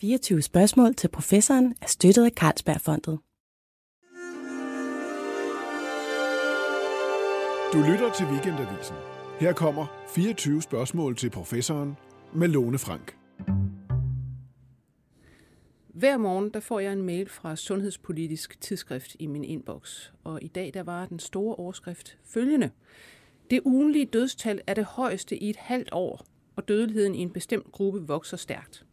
24 spørgsmål til professoren er støttet af Carlsbergfondet. Du lytter til Weekendavisen. Her kommer 24 spørgsmål til professoren med Lone Frank. Hver morgen der får jeg en mail fra Sundhedspolitisk Tidsskrift i min inbox. Og i dag der var den store overskrift følgende. Det ugentlige dødstal er det højeste i et halvt år, og dødeligheden i en bestemt gruppe vokser stærkt.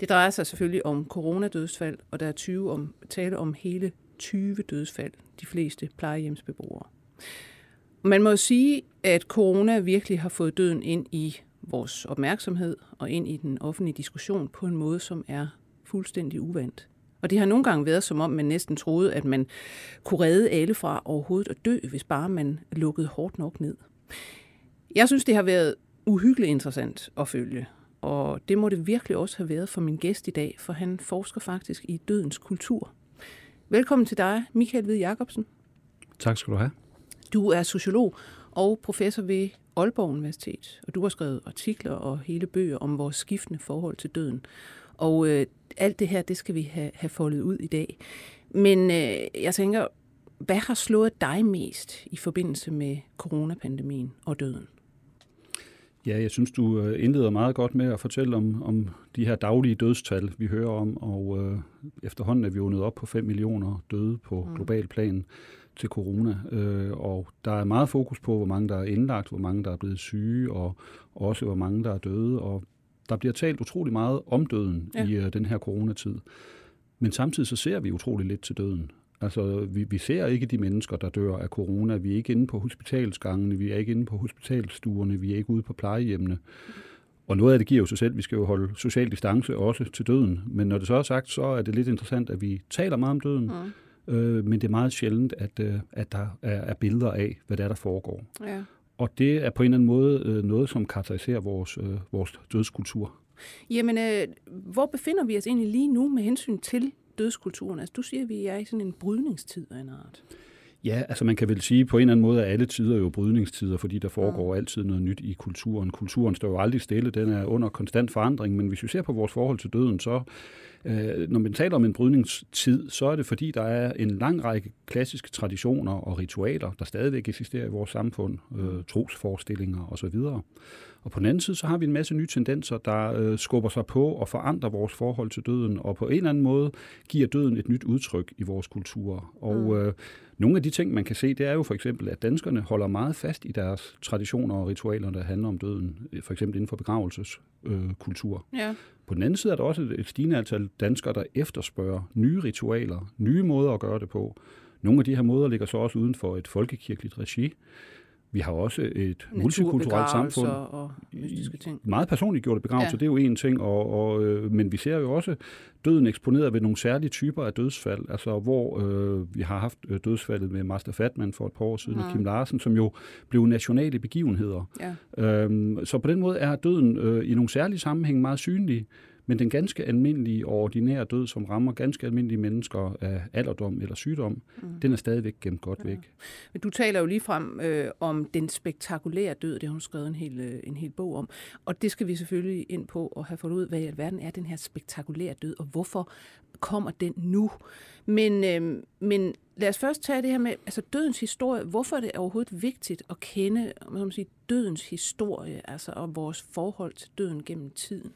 Det drejer sig selvfølgelig om coronadødsfald, og der er tale om hele 20 dødsfald, de fleste plejehjemsbeboere. Man må jo sige, at corona virkelig har fået døden ind i vores opmærksomhed og ind i den offentlige diskussion på en måde, som er fuldstændig uvant. Og det har nogle gange været, som om man næsten troede, at man kunne redde alle fra overhovedet at dø, hvis bare man lukkede hårdt nok ned. Jeg synes, det har været uhyggeligt interessant at følge. Og det må det virkelig også have været for min gæst i dag, for han forsker faktisk i dødens kultur. Velkommen til dig, Michael Hviid Jacobsen. Tak skal du have. Du er sociolog og professor ved Aalborg Universitet, og du har skrevet artikler og hele bøger om vores skiftende forhold til døden. Og alt det her, det skal vi have foldet ud i dag. Men jeg tænker, hvad har slået dig mest i forbindelse med coronapandemien og døden? Ja, jeg synes, du indleder meget godt med at fortælle om de her daglige dødstal, vi hører om, og efterhånden er vi jo nået op på 5 millioner døde på global plan til corona, og der er meget fokus på, hvor mange der er indlagt, hvor mange der er blevet syge, og også hvor mange der er døde, og der bliver talt utrolig meget om døden i den her coronatid. Men samtidig så ser vi utrolig lidt til døden. Altså, vi ser ikke de mennesker, der dør af corona. Vi er ikke inde på hospitalsgangene, vi er ikke inde på hospitalsstuerne, vi er ikke ude på plejehjemmene. Og noget af det giver jo sig selv, vi skal jo holde social distance også til døden. Men når det så er sagt, så er det lidt interessant, at vi taler meget om døden, men det er meget sjældent, at der er billeder af, hvad der foregår. Ja. Og det er på en eller anden måde noget, som karakteriserer vores dødskultur. Jamen, hvor befinder vi os egentlig lige nu med hensyn til dødskulturen? Altså, du siger, at vi er i sådan en brydningstid af en art. Ja, altså man kan vel sige, på en eller anden måde er alle tider jo brydningstider, fordi der foregår altid noget nyt i kulturen. Kulturen står jo aldrig stille, den er under konstant forandring, men hvis vi ser på vores forhold til døden, så når man taler om en brydningstid, så er det fordi, der er en lang række klassiske traditioner og ritualer, der stadigvæk eksisterer i vores samfund, trosforestillinger osv. Og på den anden side, så har vi en masse nye tendenser, der skubber sig på og forandrer vores forhold til døden, og på en eller anden måde giver døden et nyt udtryk i vores kultur. Og nogle af de ting, man kan se, det er jo for eksempel, at danskerne holder meget fast i deres traditioner og ritualer, der handler om døden, for eksempel inden for begravelseskultur. Ja. På den anden side er der også et stigende antal danskere, der efterspørger nye ritualer, nye måder at gøre det på. Nogle af de her måder ligger så også uden for et folkekirkeligt regi. Vi har også et multikulturelt samfund. Og meget personligt gjorte begravelser, det er jo en ting, men vi ser jo også døden eksponeret ved nogle særlige typer af dødsfald, altså hvor vi har haft dødsfaldet med Master Fatman for et par år siden, og Kim Larsen, som jo blev nationale begivenheder. Ja. Så på den måde er døden i nogle særlige sammenhæng meget synlig, men den ganske almindelige og ordinære død, som rammer ganske almindelige mennesker af alderdom eller sygdom, den er stadigvæk gemt godt væk. Men du taler jo ligefrem om den spektakulære død, det har hun skrevet en hel bog om. Og det skal vi selvfølgelig ind på og have fundet ud, hvad i alverden er den her spektakulære død, og hvorfor kommer den nu? Men lad os først tage det her med altså dødens historie. Hvorfor er det overhovedet vigtigt at kende dødens historie, altså og vores forhold til døden gennem tiden?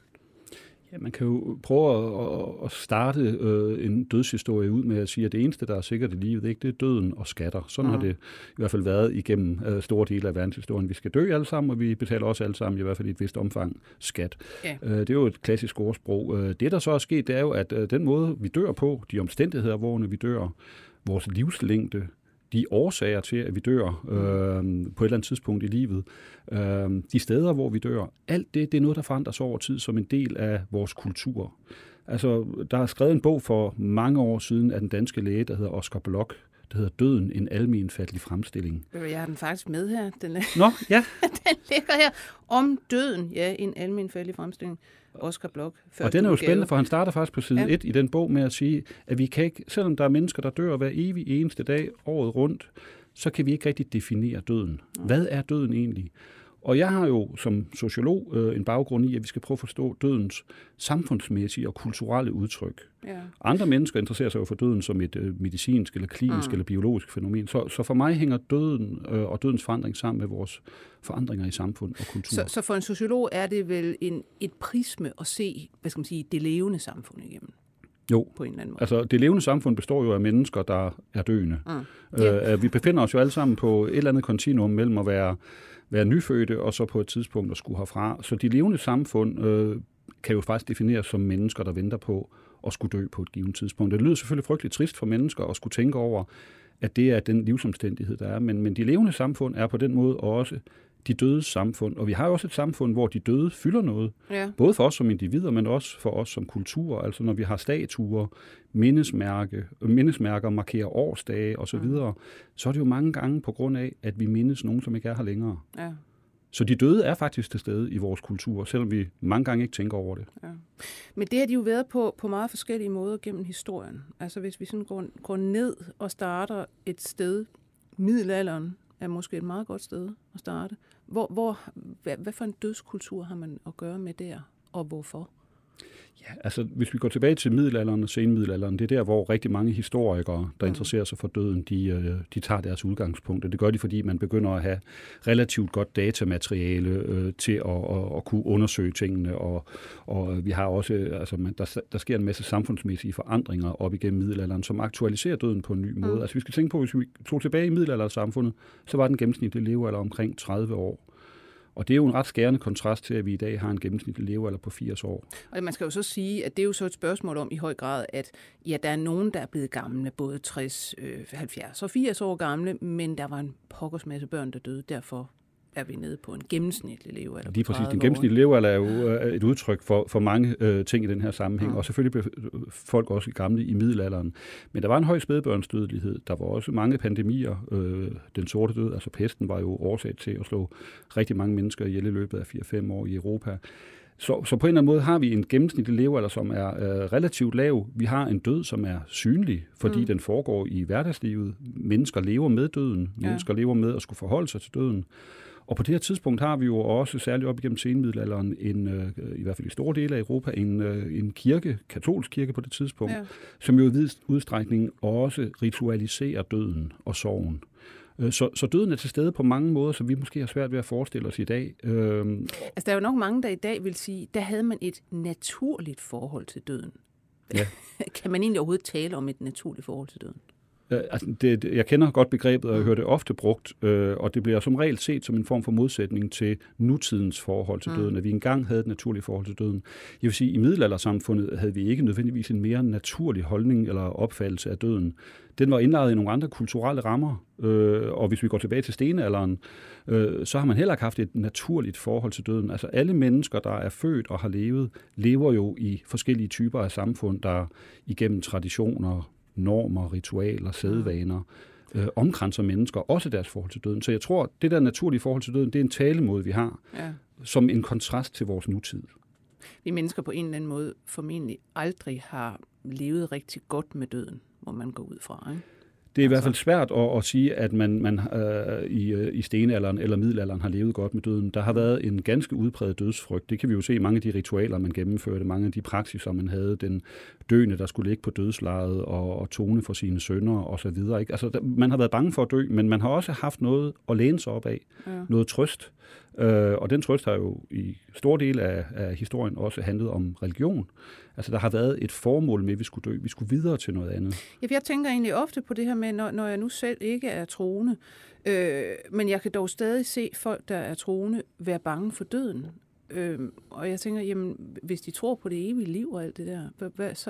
Ja, man kan jo prøve at starte en dødshistorie ud med at sige, at det eneste, der er sikkert i livet, det er døden og skatter. Sådan har det i hvert fald været igennem store dele af verdenshistorien. Vi skal dø alle sammen, og vi betaler også alle sammen, i hvert fald i et vist omfang, skat. Ja. Det er jo et klassisk ordsprog. Det, der så er sket, det er jo, at den måde, vi dør på, de omstændigheder, hvor vi dør, vores livslængde, de årsager til, at vi dør på et eller andet tidspunkt i livet, de steder, hvor vi dør, alt det er noget, der forandres over tid som en del af vores kultur. Altså, der er skrevet en bog for mange år siden af den danske læge, der hedder Oscar Blok, der hedder Døden, en almenfattelig fremstilling. Jeg har den faktisk med her. Nå, ja. Den ligger her. Om døden, ja, en almenfattelig fremstilling. Oscar Blok. Og den er jo spændende, for han starter faktisk på side 1 i den bog med at sige, at vi kan ikke, selvom der er mennesker, der dør hver evig eneste dag, året rundt, så kan vi ikke rigtig definere døden. Hvad er døden egentlig? Og jeg har jo som sociolog en baggrund i, at vi skal prøve at forstå dødens samfundsmæssige og kulturelle udtryk. Ja. Andre mennesker interesserer sig jo for døden som et medicinsk eller klinisk eller biologisk fænomen. Så for mig hænger døden og dødens forandring sammen med vores forandringer i samfund og kultur. Så for en sociolog er det vel et prisme at se, hvad skal man sige, det levende samfund igennem? Jo, på en eller anden måde. Altså det levende samfund består jo af mennesker, der er døende. Vi befinder os jo alle sammen på et eller andet kontinuum mellem at være nyfødte og så på et tidspunkt at skulle herfra. Så det levende samfund kan jo faktisk defineres som mennesker, der venter på at skulle dø på et givet tidspunkt. Det lyder selvfølgelig frygteligt trist for mennesker at skulle tænke over, at det er den livsomstændighed, der er. Men de levende samfund er på den måde også de dødes samfund. Og vi har jo også et samfund, hvor de døde fylder noget. Ja. Både for os som individer, men også for os som kultur. Altså når vi har statuer, mindesmærker markerer årsdage osv., så er det jo mange gange på grund af, at vi mindes nogen, som ikke er her længere. Ja. Så de døde er faktisk til stede i vores kultur, selvom vi mange gange ikke tænker over det. Ja. Men det har de jo været på meget forskellige måder gennem historien. Altså hvis vi sådan går ned og starter et sted, middelalderen, er måske et meget godt sted at starte. Hvad for en dødskultur har man at gøre med der, og hvorfor? Ja, altså hvis vi går tilbage til middelalderen og senmiddelalderen, det er der, hvor rigtig mange historikere, der interesserer sig for døden, de tager deres udgangspunkt. Og det gør de, fordi man begynder at have relativt godt datamateriale til at kunne undersøge tingene. Og vi har også, altså der sker en masse samfundsmæssige forandringer op igennem middelalderen, som aktualiserer døden på en ny måde. Altså vi skal tænke på, hvis vi tog tilbage i middelaldersamfundet, så var den gennemsnitlige levealder omkring 30 år. Og det er jo en ret skærende kontrast til, at vi i dag har en gennemsnitlig levealder på 80 år. Og man skal jo så sige, at det er jo så et spørgsmål om i høj grad, at ja, der er nogen, der er blevet gamle, både 60, 70 og 80 år gamle, men der var en pokkers masse børn, der døde, derfor er vi nede på en gennemsnitlig levealder. Lige præcis. Den gennemsnitlige levealder er jo et udtryk for mange ting i den her sammenhæng, og selvfølgelig blev folk også gamle i middelalderen. Men der var en høj spædbørnsdødelighed. Der var også mange pandemier. Den sorte død, altså pesten, var jo årsag til at slå rigtig mange mennesker ihjel i løbet af 4-5 år i Europa. Så på en eller anden måde har vi en gennemsnitlig levealder, som er relativt lav. Vi har en død, som er synlig, fordi den foregår i hverdagslivet. Mennesker lever med døden. Mennesker lever med at skulle forholde sig til døden. Og på det her tidspunkt har vi jo også, særligt op igennem senmiddelalderen, i hvert fald i store dele af Europa, en kirke, katolsk kirke på det tidspunkt, som jo i vid udstrækning også ritualiserer døden og sorgen. Så døden er til stede på mange måder, som vi måske har svært ved at forestille os i dag. Altså der er jo nok mange, der i dag vil sige, der havde man et naturligt forhold til døden. Ja. Kan man egentlig overhovedet tale om et naturligt forhold til døden? Jeg kender godt begrebet, og jeg hører det ofte brugt, og det bliver som regel set som en form for modsætning til nutidens forhold til døden, at vi engang havde et naturligt forhold til døden. Jeg vil sige, at i middelaldersamfundet havde vi ikke nødvendigvis en mere naturlig holdning eller opfattelse af døden. Den var indlejret i nogle andre kulturelle rammer, og hvis vi går tilbage til stenalderen, så har man heller ikke haft et naturligt forhold til døden. Altså alle mennesker, der er født og har levet, lever jo i forskellige typer af samfund, der igennem traditioner, normer, ritualer, sædvaner, omkranser mennesker, også deres forhold til døden. Så jeg tror, det der naturlige forhold til døden, det er en talemåde, vi har, som en kontrast til vores nutid. Vi mennesker på en eller anden måde formentlig aldrig har levet rigtig godt med døden, hvor man går ud fra, ikke? Det er i hvert fald svært at sige, at man i stenalderen eller middelalderen har levet godt med døden. Der har været en ganske udpræget dødsfrygt. Det kan vi jo se i mange af de ritualer, man gennemførte, mange af de praksiser, man havde. Den døende, der skulle ligge på dødslejet og tone for sine synder osv. Altså, man har været bange for at dø, men man har også haft noget at læne sig op af. Ja. Noget trøst. Og den trøst har jo i stor del af historien også handlet om religion. Altså der har været et formål med, at vi skulle dø. Vi skulle videre til noget andet. Ja, jeg tænker egentlig ofte på det her med, når jeg nu selv ikke er troende, men jeg kan dog stadig se folk, der er troende, være bange for døden. Og jeg tænker, jamen, hvis de tror på det evige liv og alt det der,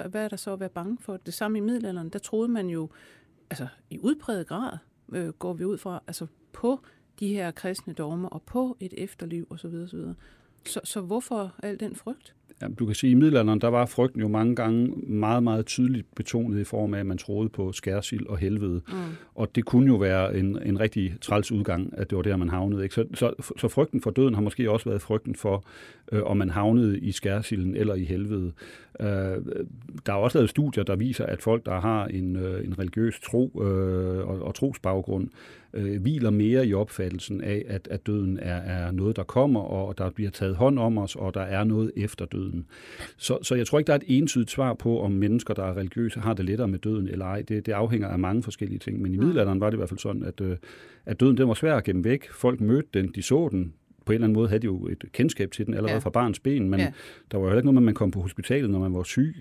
hvad er der så at være bange for? Det samme i middelalderen, der troede man jo, altså i udpræget grad går vi ud fra, altså på de her kristne dogmer og på et efterliv osv. osv. Så hvorfor al den frygt? Ja, du kan sige, at i middelalderen, der var frygten jo mange gange meget, meget tydeligt betonet i form af, at man troede på skærsild og helvede. Og det kunne jo være en rigtig træls udgang, at det var der, man havnede. Ikke? Så frygten for døden har måske også været frygten for, om man havnede i skærsilden eller i helvede. Der er også lavet studier, der viser, at folk, der har en religiøs tro og trosbaggrund, hviler mere i opfattelsen af, at døden er noget, der kommer, og der bliver taget hånd om os, og der er noget efter døden. Så jeg tror ikke, der er et entydigt svar på, om mennesker, der er religiøse, har det lettere med døden eller ej. Det afhænger af mange forskellige ting, men i middelalderen var det i hvert fald sådan, at døden den var svær at gemme væk. Folk mødte den, de så den. På en eller anden måde havde de jo et kendskab til den allerede fra barns ben, men der var jo heller ikke noget med, at man kom på hospitalet, når man var syg.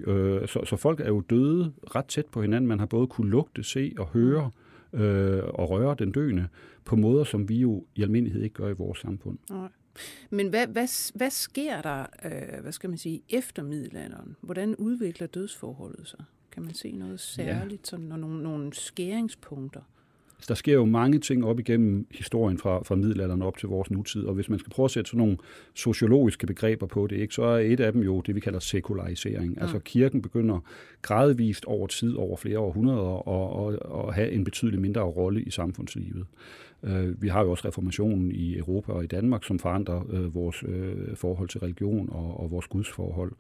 Så folk er jo døde ret tæt på hinanden. Man har både kunne lugte, se og høre og røre den døende på måder, som vi jo i almindelighed ikke gør i vores samfund. Nej. Men hvad sker der, hvad skal man sige, efter middelalderen? Hvordan udvikler dødsforholdet sig? Kan man se noget særligt, sådan, og nogle skæringspunkter? Der sker jo mange ting op igennem historien fra middelalderen op til vores nutid, og hvis man skal prøve at sætte sådan nogle sociologiske begreber på det, ikke, så er et af dem jo det, vi kalder sekularisering. Ja. Altså kirken begynder gradvist over tid, over flere århundreder, at have en betydeligt mindre rolle i samfundslivet. Vi har jo også reformationen i Europa og i Danmark, som forandrer vores forhold til religion og vores gudsforhold.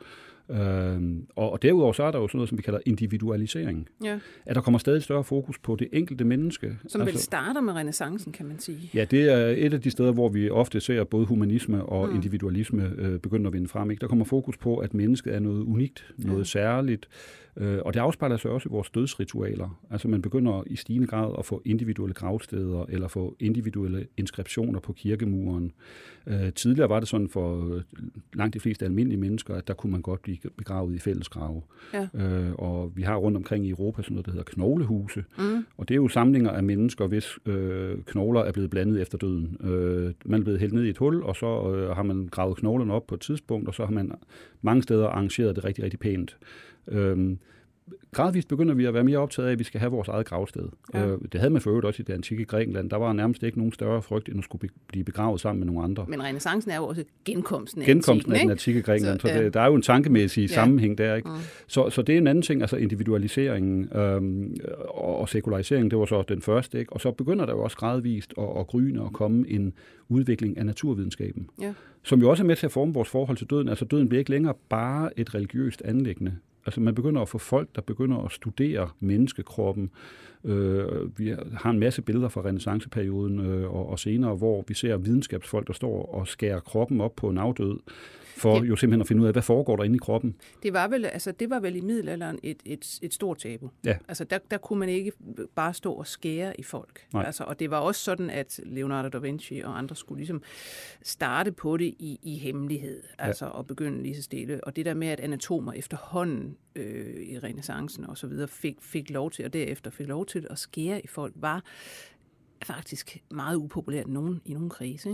Og derudover så er der jo sådan noget, som vi kalder individualisering. Ja. At der kommer stadig større fokus på det enkelte menneske. Som vel starter med renæssancen, kan man sige. Ja, det er et af de steder, hvor vi ofte ser både humanisme og individualisme begynde at vinde frem. Ikke? Der kommer fokus på, at mennesket er noget unikt, noget særligt. Og det afspejler sig også i vores dødsritualer. Altså man begynder i stigende grad at få individuelle gravsteder eller få individuelle inskriptioner på kirkemuren. Tidligere var det sådan for langt de fleste almindelige mennesker, at der kunne man godt blive begravet i fællesgrave. Ja. Og vi har rundt omkring i Europa sådan noget, der hedder knoglehuse. Mm. Og det er jo samlinger af mennesker, hvis knogler er blevet blandet efter døden. Man er blevet hældt ned i et hul, og så har man gravet knoglerne op på et tidspunkt, og så har man mange steder arrangeret det rigtig, rigtig pænt. Gradvist begynder vi at være mere optaget af, at vi skal have vores eget gravsted. Ja. Det havde man for øvrigt også i det antikke Grækenland. Der var nærmest ikke nogen større frygt, end at skulle blive begravet sammen med nogle andre. Men renæssancen er jo også genkomsten af den antikke Grækenland. Så der er jo en tankemæssig sammenhæng der. Ikke? Mm. Så det er en anden ting, altså individualiseringen og sekulariseringen, det var så den første. Ikke? Og så begynder der jo også gradvist og gryne at komme en udvikling af naturvidenskaben, som jo også er med til at forme vores forhold til døden. Altså døden bliver ikke længere bare et religiøst anliggende. Altså man begynder at få folk, der begynder at studere menneskekroppen. Vi har en masse billeder fra renæssanceperioden og senere, hvor vi ser videnskabsfolk, der står og skærer kroppen op på en afdød, for jo simpelthen at finde ud af, hvad foregår der inde i kroppen. Det var vel i middelalderen et stort tabu. Ja. Altså der kunne man ikke bare stå og skære i folk. Altså, og det var også sådan, at Leonardo da Vinci og andre skulle ligesom starte på det i hemmelighed, altså og begynde lige så stille. Og det der med, at anatomer efterhånden i renæssancen og så videre fik lov til at skære i folk, var faktisk meget upopulært i nogen kredse.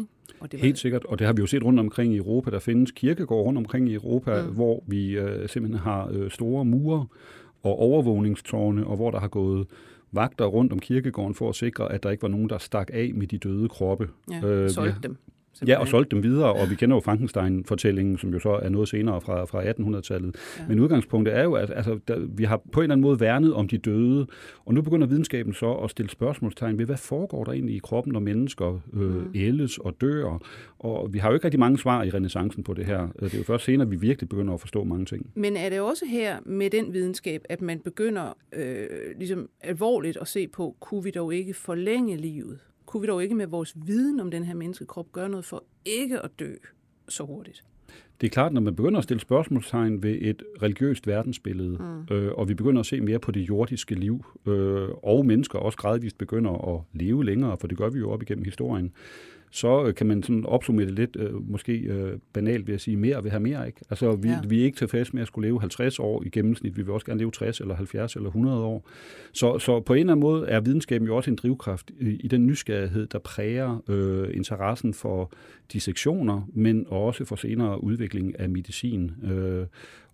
Helt sikkert, og det har vi jo set rundt omkring i Europa. Der findes kirkegårde rundt omkring i Europa, hvor vi simpelthen har store mure og overvågningstårne, og hvor der har gået vagter rundt om kirkegården for at sikre, at der ikke var nogen, der stak af med de døde kroppe. Ja, solgte dem. Ja, og solgte dem videre, og vi kender jo Frankenstein-fortællingen, som jo så er noget senere fra 1800-tallet. Ja. Men udgangspunktet er jo, at vi har på en eller anden måde værnet om de døde, og nu begynder videnskaben så at stille spørgsmålstegn ved, hvad foregår der egentlig i kroppen, når mennesker ældes og dør? Og vi har jo ikke rigtig mange svar i renæssancen på det her. Det er jo først senere, vi virkelig begynder at forstå mange ting. Men er det også her med den videnskab, at man begynder ligesom alvorligt at se på, kunne vi dog ikke forlænge livet? Kunne vi dog ikke med vores viden om den her menneskekrop gøre noget for ikke at dø så hurtigt? Det er klart, når man begynder at stille spørgsmålstegn ved et religiøst verdensbillede, og vi begynder at se mere på det jordiske liv, og mennesker også gradvist begynder at leve længere, for det gør vi jo op igennem historien, så kan man sådan opsummere det lidt, måske banalt ved at sige, mere vil have mere, ikke? Altså, vi er ikke tilfredse med at skulle leve 50 år i gennemsnit. Vi vil også gerne leve 60 eller 70 eller 100 år. Så på en eller anden måde er videnskaben jo også en drivkraft i den nysgerrighed, der præger interessen for dissektioner, men også for senere udvikling af medicin.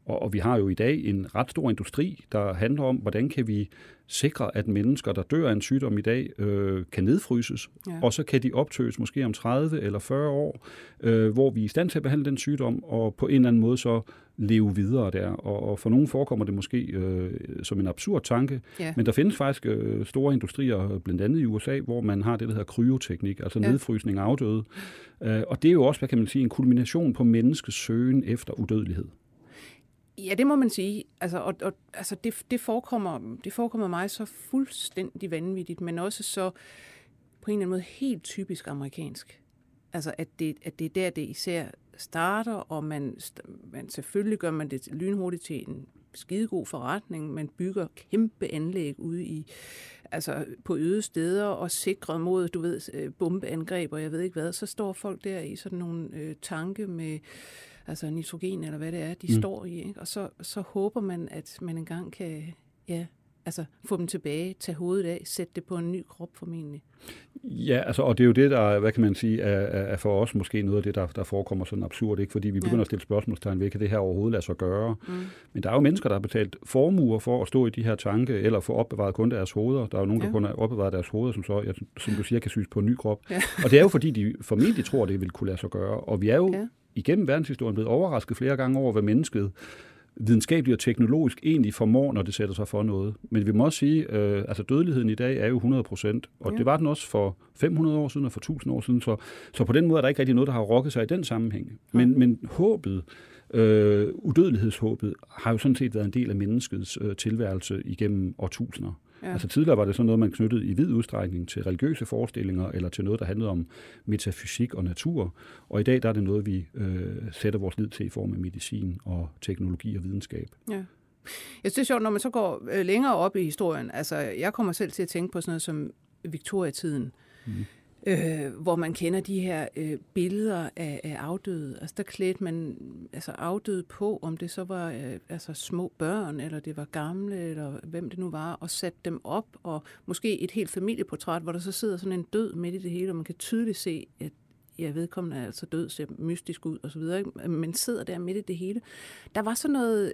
Og vi har jo i dag en ret stor industri, der handler om, hvordan kan vi sikre, at mennesker, der dør af en sygdom i dag, kan nedfryses, og så kan de optøges måske om 30 eller 40 år, hvor vi er i stand til at behandle den sygdom, og på en eller anden måde så leve videre der. Og for nogen forekommer det måske som en absurd tanke, men der findes faktisk store industrier, blandt andet i USA, hvor man har det, der hedder kryoteknik, altså nedfrysning af afdøde. Og det er jo også, hvad kan man sige, en kulmination på menneskets søgen efter udødelighed. Ja, det må man sige. Altså, altså det forekommer mig så fuldstændig vanvittigt, men også så på en eller anden måde helt typisk amerikansk. Altså, at det er der, det især starter, og man selvfølgelig gør man det lynhurtigt til en skidegod forretning. Man bygger kæmpe anlæg ude i, altså på øde steder og sikrer mod, du ved, bombeangreb og jeg ved ikke hvad. Så står folk der i sådan nogle tanke med altså nitrogen eller hvad det er, de står i. Ikke? Og så håber man, at man engang kan, ja, altså få dem tilbage, tage hovedet af, sætte det på en ny krop formentlig. Ja, altså, og det er jo det, der, hvad kan man sige, er for os måske noget af det, der forekommer sådan absurd, ikke? Fordi vi begynder at stille spørgsmålstegn ved, kan det her overhovedet lade sig gøre? Men der er jo mennesker, der har betalt formuer for at stå i de her tanke, eller få opbevaret kun deres hoveder. Der er jo nogen, der kun har opbevaret deres hoveder, som du siger, kan syes på en ny krop. Ja. Og det er jo fordi, de formentlig tror, det vil kunne lade sig gøre. Og vi er jo igennem verdenshistorien blevet overrasket flere gange over, hvad mennesket videnskabeligt og teknologisk egentlig formår, når det sætter sig for noget. Men vi må også sige, altså dødeligheden i dag er jo 100%, og det var den også for 500 år siden og for 1000 år siden, så på den måde er der ikke rigtig noget, der har rokket sig i den sammenhæng. Men håbet, udødelighedshåbet, har jo sådan set været en del af menneskets tilværelse igennem årtusinder. Ja. Altså tidligere var det sådan noget, man knyttede i vid udstrækning til religiøse forestillinger eller til noget, der handlede om metafysik og natur. Og i dag der er det noget, vi sætter vores lid til i form af medicin og teknologi og videnskab. Ja. Jeg synes, det er sjovt, når man så går længere op i historien. Altså, jeg kommer selv til at tænke på sådan noget som Victoria-tiden, hvor man kender de her billeder af afdøde. Altså der klædte man altså afdøde på, om det så var altså små børn, eller det var gamle, eller hvem det nu var, og satte dem op, og måske et helt familieportræt, hvor der så sidder sådan en død midt i det hele, og man kan tydeligt se, at vedkommende er altså død, ser mystisk ud, og så videre, ikke? Men sidder der midt i det hele. Der var sådan noget...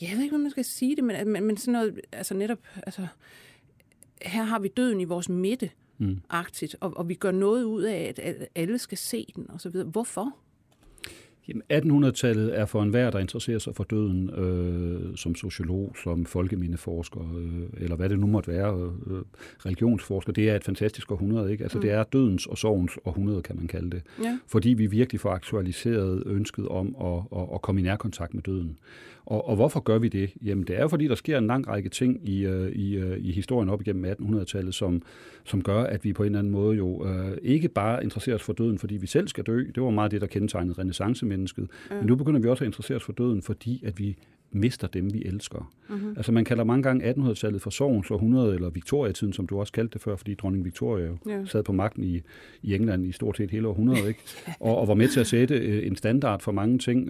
jeg ved ikke, hvordan man skal sige det, men sådan noget... Altså netop... Altså, her har vi døden i vores midte, agtigt, og vi gør noget ud af, at alle skal se den og så videre. Hvorfor? Jamen, 1800-tallet er for enhver, der interesserer sig for døden som sociolog, som folkemindeforsker, eller hvad det nu måtte være, religionsforsker. Det er et fantastisk århundrede, ikke? Altså, det er dødens og sorgens århundrede, kan man kalde det. Ja. Fordi vi virkelig får aktualiseret ønsket om at komme i nærkontakt med døden. Og hvorfor gør vi det? Jamen, det er jo, fordi der sker en lang række ting i historien op igennem 1800-tallet, som gør, at vi på en eller anden måde jo ikke bare interesserer os for døden, fordi vi selv skal dø. Det var meget det, der kendetegnede renæssancemennesket. Men nu begynder vi også at interessere os for døden, fordi at vi mister dem, vi elsker. Altså man kalder mange gange 1800-tallet for sorgens århundrede, eller Victoria-tiden, som du også kaldte det før, fordi dronning Victoria sad på magten i England i stort set hele århundredet, ikke? og var med til at sætte en standard for mange ting.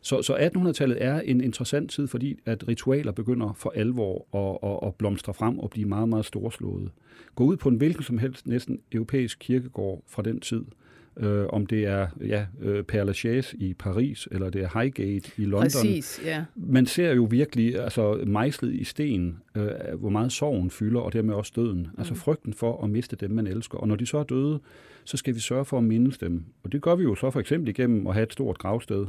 Så 1800-tallet er en interessant tid, fordi at ritualer begynder for alvor at blomstre frem og blive meget, meget storslåede. Gå ud på en hvilken som helst næsten europæisk kirkegård fra den tid, om det er Père Lachaise i Paris, eller det er Highgate i London. Præcis, ja. Man ser jo virkelig altså, mejslet i sten, hvor meget sorgen fylder, og dermed også døden. Altså frygten for at miste dem, man elsker. Og når de så er døde, så skal vi sørge for at mindes dem. Og det gør vi jo så for eksempel igennem at have et stort gravsted.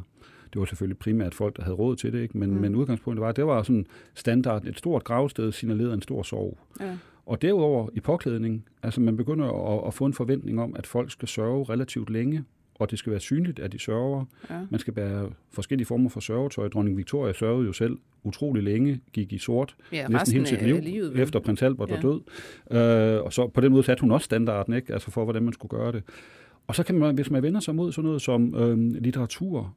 Det var selvfølgelig primært folk, der havde råd til det, ikke? Men udgangspunktet var, at det var sådan standard. Et stort gravsted signalerede en stor sorg. Ja. Og derudover i påklædning, altså man begynder at få en forventning om, at folk skal sørge relativt længe, og det skal være synligt, at de sørger. Ja. Man skal bære forskellige former for sørgetøj. Dronning Victoria sørgede jo selv utrolig længe, gik i sort næsten hele sit liv, efter prins Albert var død. Og så på den måde satte hun også standarden, ikke? Altså for, hvordan man skulle gøre det. Og så kan man, hvis man vender sig mod sådan noget som litteratur,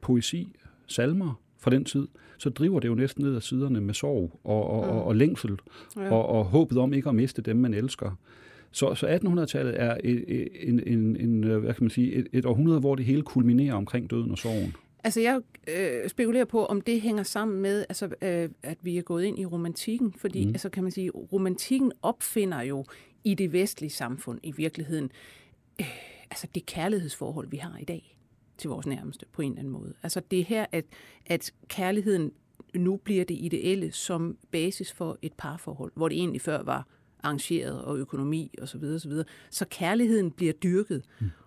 poesi, salmer, fra den tid, så driver det jo næsten ned ad siderne med sorg og længsel og håbet om ikke at miste dem, man elsker. Så 1800-tallet er hvad kan man sige, et århundrede, hvor det hele kulminerer omkring døden og sorgen. Altså jeg spekulerer på, om det hænger sammen med, altså, at vi er gået ind i romantikken, fordi altså, kan man sige, romantikken opfinder jo i det vestlige samfund i virkeligheden altså det kærlighedsforhold, vi har i dag til vores nærmeste, på en eller anden måde. Altså det her, at kærligheden nu bliver det ideelle som basis for et parforhold, hvor det egentlig før var arrangeret og økonomi osv. Så kærligheden bliver dyrket.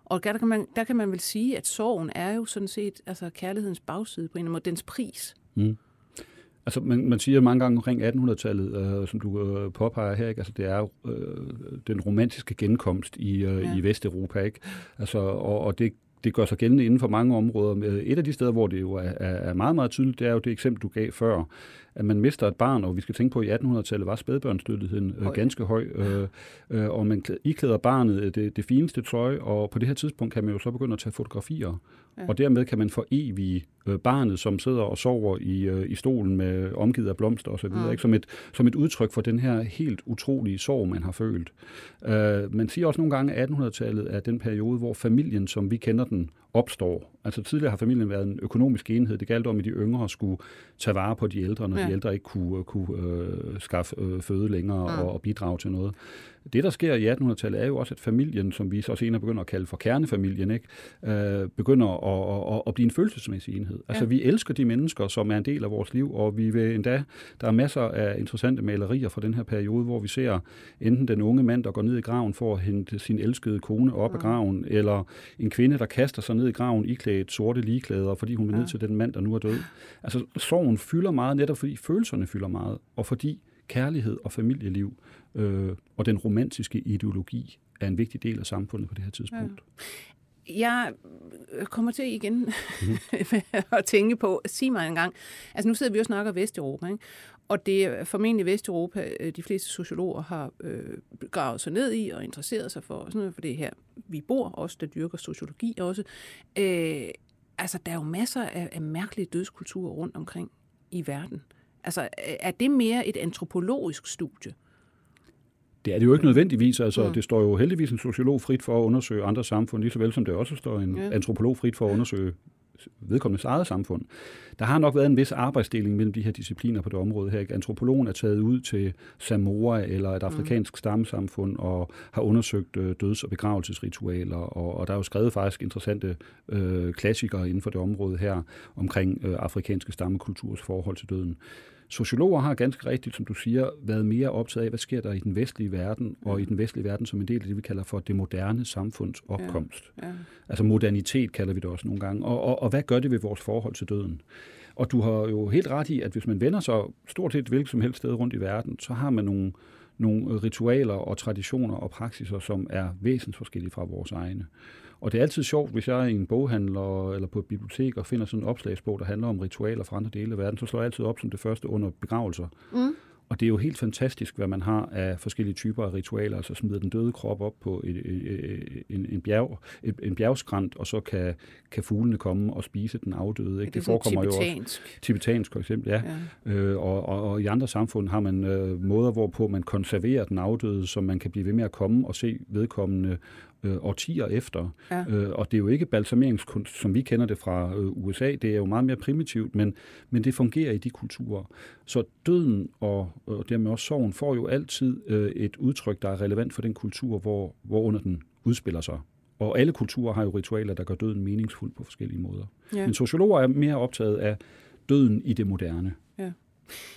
Og der kan man vel sige, at sorgen er jo sådan set altså kærlighedens bagside på en eller anden måde, dens pris. Altså, man siger mange gange omkring 1800-tallet, som du påpeger her, ikke? Altså, det er den romantiske genkomst i Vesteuropa, ikke? Altså, og det det gør sig gældende inden for mange områder. Et af de steder, hvor det jo er meget, meget tydeligt, det er jo det eksempel, du gav før, at man mister et barn, og vi skal tænke på, at i 1800-tallet var spædbørnsdødeligheden ganske høj, og man iklæder barnet det fineste tøj, og på det her tidspunkt kan man jo så begynde at tage fotografier, og dermed kan man forevige barnet, som sidder og sover i stolen med omgivet af blomster osv., ikke? Som et udtryk for den her helt utrolige sorg, man har følt. Man siger også nogle gange, at 1800-tallet er den periode, hvor familien, som vi kender den, opstår. Altså tidligere har familien været en økonomisk enhed. Det galt om, at de yngre skulle tage vare på de ældre, når de ældre ikke kunne skaffe føde længere og bidrage til noget. Det, der sker i 1800-tallet, er jo også, at familien, som vi så senere begynder at kalde for kernefamilien, ikke? Begynder at blive en følelsesmæssig enhed. Altså vi elsker de mennesker, som er en del af vores liv, og vi vil endda, der er masser af interessante malerier fra den her periode, hvor vi ser enten den unge mand, der går ned i graven for at hente sin elskede kone op af graven, eller en kvinde, der kaster sig ned i graven iklædt sorte ligeklæder, fordi hun vil ned til den mand, der nu er død. Altså sorgen fylder meget, netop fordi følelserne fylder meget, og fordi kærlighed og familieliv og den romantiske ideologi er en vigtig del af samfundet på det her tidspunkt. Ja. Jeg kommer til igen at tænke på, sig mig engang, altså nu sidder vi jo og snakker Vesteuropa, ikke? Og det er formentlig Vesteuropa, de fleste sociologer har gravet sig ned i og interesseret sig for, sådan noget, for det her, vi bor også, der dyrker sociologi også. Altså der er jo masser af mærkelige dødskulturer rundt omkring i verden. Altså, er det mere et antropologisk studie? Det er det jo ikke nødvendigvis. Altså, det står jo heldigvis en sociolog frit for at undersøge andre samfund, lige så vel som det også står en antropolog frit for at undersøge vedkommendes eget samfund. Der har nok været en vis arbejdsdeling mellem de her discipliner på det område her. Antropologen er taget ud til Samoa eller et afrikansk stammesamfund og har undersøgt døds- og begravelsesritualer, og der er jo skrevet faktisk interessante klassikere inden for det område her omkring afrikanske stammekulturs forhold til døden. Sociologer har ganske rigtigt, som du siger, været mere optaget af, hvad sker der i den vestlige verden, og i den vestlige verden som en del af det, vi kalder for det moderne samfunds opkomst. Ja. Altså modernitet kalder vi det også nogle gange. Og hvad gør det ved vores forhold til døden? Og du har jo helt ret i, at hvis man vender sig stort set hvilket som helst sted rundt i verden, så har man nogle ritualer og traditioner og praksiser, som er væsensforskellige fra vores egne. Og det er altid sjovt, hvis jeg er i en boghandler eller på et bibliotek og finder sådan en opslagsbog, der handler om ritualer fra andre dele af verden, så slår jeg altid op som det første under begravelser. Og det er jo helt fantastisk, hvad man har af forskellige typer af ritualer. Altså smider den døde krop op på en bjergskrant, og så kan fuglene komme og spise den afdøde. Ikke? Det forekommer jo også. Tibetansk for eksempel, ja. Og i andre samfund har man måder, hvorpå man konserverer den afdøde, så man kan blive ved med at komme og se vedkommende årtier efter. Og det er jo ikke balsameringskunst, som vi kender det fra USA. Det er jo meget mere primitivt, men det fungerer i de kulturer. Så døden og dermed også sorgen får jo altid et udtryk, der er relevant for den kultur, hvorunder den udspiller sig. Og alle kulturer har jo ritualer, der gør døden meningsfuld på forskellige måder. Ja. Men sociologer er mere optaget af døden i det moderne. Ja.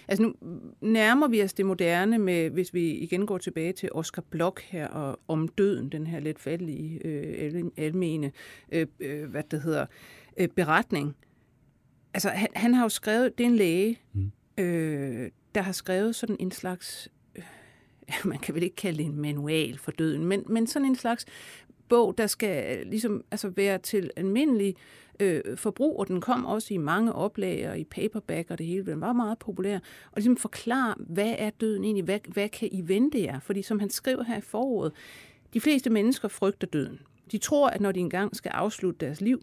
Altså nu nærmer vi os det moderne, med, hvis vi igen går tilbage til Oscar Blok her, og om døden, den her lidt fattige, almene, beretning. Altså han har jo skrevet, det er en læge, der har skrevet sådan en slags, man kan vel ikke kalde det en manual for døden, men sådan en slags bog, der skal ligesom altså være til almindelig forbrug, og den kom også i mange oplag og i paperback og det hele, den var meget populær, og ligesom forklare, hvad er døden egentlig, hvad kan I vente jer? Fordi som han skriver her i foråret, de fleste mennesker frygter døden. De tror, at når de engang skal afslutte deres liv,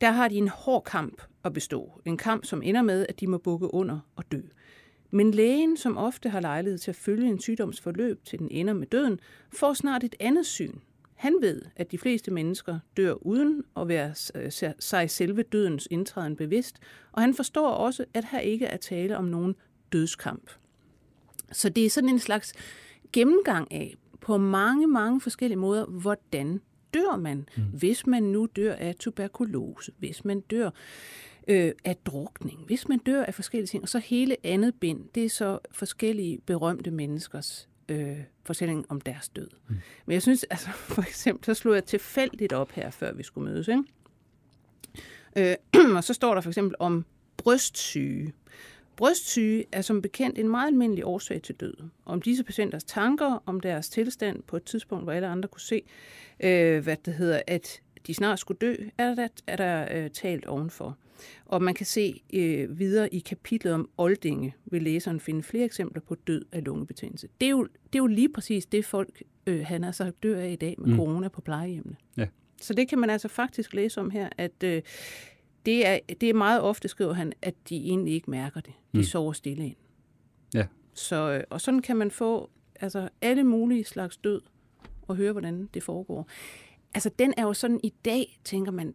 der har de en hård kamp at bestå. En kamp, som ender med, at de må bukke under og dø. Men lægen, som ofte har lejlighed til at følge en sygdomsforløb, til den ender med døden, får snart et andet syn. Han ved, at de fleste mennesker dør uden at være sig selve dødens indtræden bevidst, og han forstår også, at her ikke er tale om nogen dødskamp. Så det er sådan en slags gennemgang af, på mange, mange forskellige måder, hvordan dør man, hvis man nu dør af tuberkulose, hvis man dør af drukning, hvis man dør af forskellige ting, og så hele andet bind, det er så forskellige berømte menneskers fortælling om deres død. Men jeg synes, altså for eksempel, så slog jeg tilfældigt op her, før vi skulle mødes, ikke? Og så står der for eksempel om brystsyge. Brystsyge er som bekendt en meget almindelig årsag til død. Om disse patienters tanker, om deres tilstand på et tidspunkt, hvor alle andre kunne se, at de snart skulle dø, er der talt ovenfor. Og man kan se videre i kapitlet om oldinge, vil læseren finde flere eksempler på død af lungebetændelse. Det er jo lige præcis det, folk han altså dør af i dag med corona på plejehjemmene. Ja. Så det kan man altså faktisk læse om her, at det er meget ofte, skriver han, at de egentlig ikke mærker det. De sover stille ind. Ja. Så, og sådan kan man få altså, alle mulige slags død og høre, hvordan det foregår. Altså, den er jo sådan i dag, tænker man,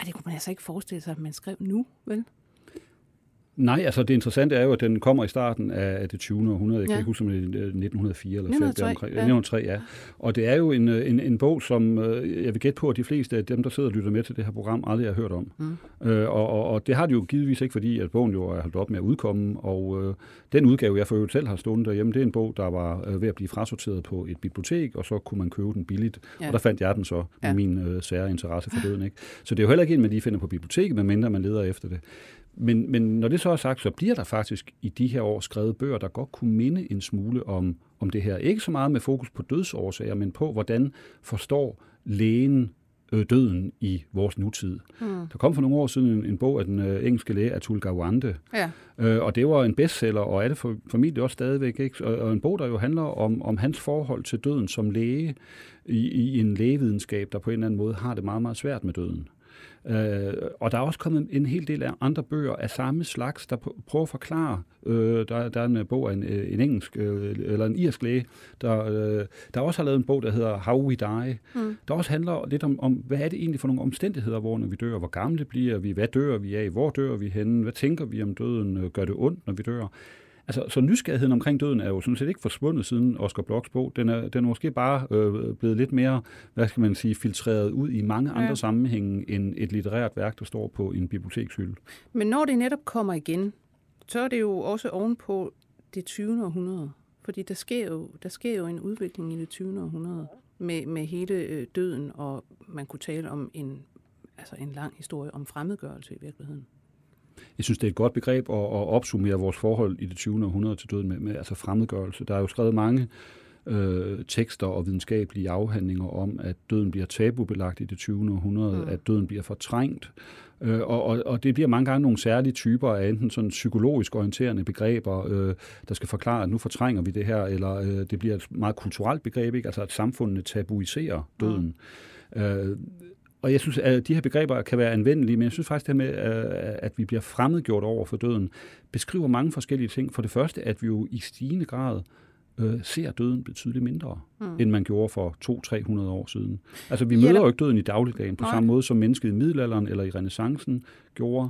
at det kunne man altså ikke forestille sig, at man skrev nu, vel? Nej, altså det interessante er jo, at den kommer i starten af det 20. århundrede. Jeg kan ikke huske, om det er 1904 eller 1903, ja. Og det er jo en bog, som jeg vil gætte på, at de fleste af dem, der sidder og lytter med til det her program, aldrig har hørt om. Og det har de jo givetvis ikke, fordi at bogen jo er holdt op med at udkomme. Og den udgave, jeg for øvrigt selv har stående derhjemme, det er en bog, der var ved at blive frasorteret på et bibliotek, og så kunne man købe den billigt. Ja. Og der fandt jeg den så med min sære interesse for døden. Ikke? Så det er jo heller ikke en, man lige finder på biblioteket, medmindre man leder efter det. Men når det så er sagt, så bliver der faktisk i de her år skrevet bøger, der godt kunne minde en smule om det her. Ikke så meget med fokus på dødsårsager, men på, hvordan forstår lægen døden i vores nutid. Der kom for nogle år siden en bog af den engelske læge Atul Gawande, og det var en bestseller, og er det formentlig også stadigvæk, ikke? Og en bog, der jo handler om hans forhold til døden som læge i en lægevidenskab, der på en eller anden måde har det meget, meget svært med døden. Og der er også kommet en hel del af andre bøger af samme slags, der prøver at forklare. Der er en bog af en engelsk eller en irsk læge, der også har lavet en bog, der hedder How We Die, der også handler lidt om, hvad er det egentlig for nogle omstændigheder, hvor når vi dør, hvor gamle bliver vi, hvad dør vi af, hvor dør vi henne, hvad tænker vi om døden, gør det ondt, når vi dør. Altså, så nysgerrigheden omkring døden er jo sådan set ikke forsvundet siden Oscar Bloks bog. Den er måske bare blevet lidt mere, hvad skal man sige, filtreret ud i mange andre sammenhænge end et litterært værk, der står på en bibliotekshylde. Men når det netop kommer igen, så er det jo også ovenpå det 20. århundrede. Fordi der sker jo en udvikling i det 20. århundrede med hele døden, og man kunne tale om en lang historie om fremmedgørelse i virkeligheden. Jeg synes, det er et godt begreb at opsummere vores forhold i det 20. århundrede til døden med altså fremmedgørelse. Der er jo skrevet mange tekster og videnskabelige afhandlinger om, at døden bliver tabubelagt i det 20. århundrede, at døden bliver fortrængt. Og det bliver mange gange nogle særlige typer af enten sådan psykologisk orienterende begreber, der skal forklare, at nu fortrænger vi det her, eller det bliver et meget kulturelt begreb, ikke? Altså at samfundene tabuiserer døden. Og jeg synes, at de her begreber kan være anvendelige, men jeg synes faktisk, at det her med, at vi bliver fremmedgjort over for døden, beskriver mange forskellige ting. For det første, at vi jo i stigende grad ser døden betydeligt mindre, end man gjorde for 200-300 år siden. Altså, vi møder jo ikke døden i dagligdagen på samme måde, som mennesket i middelalderen eller i renæssancen gjorde.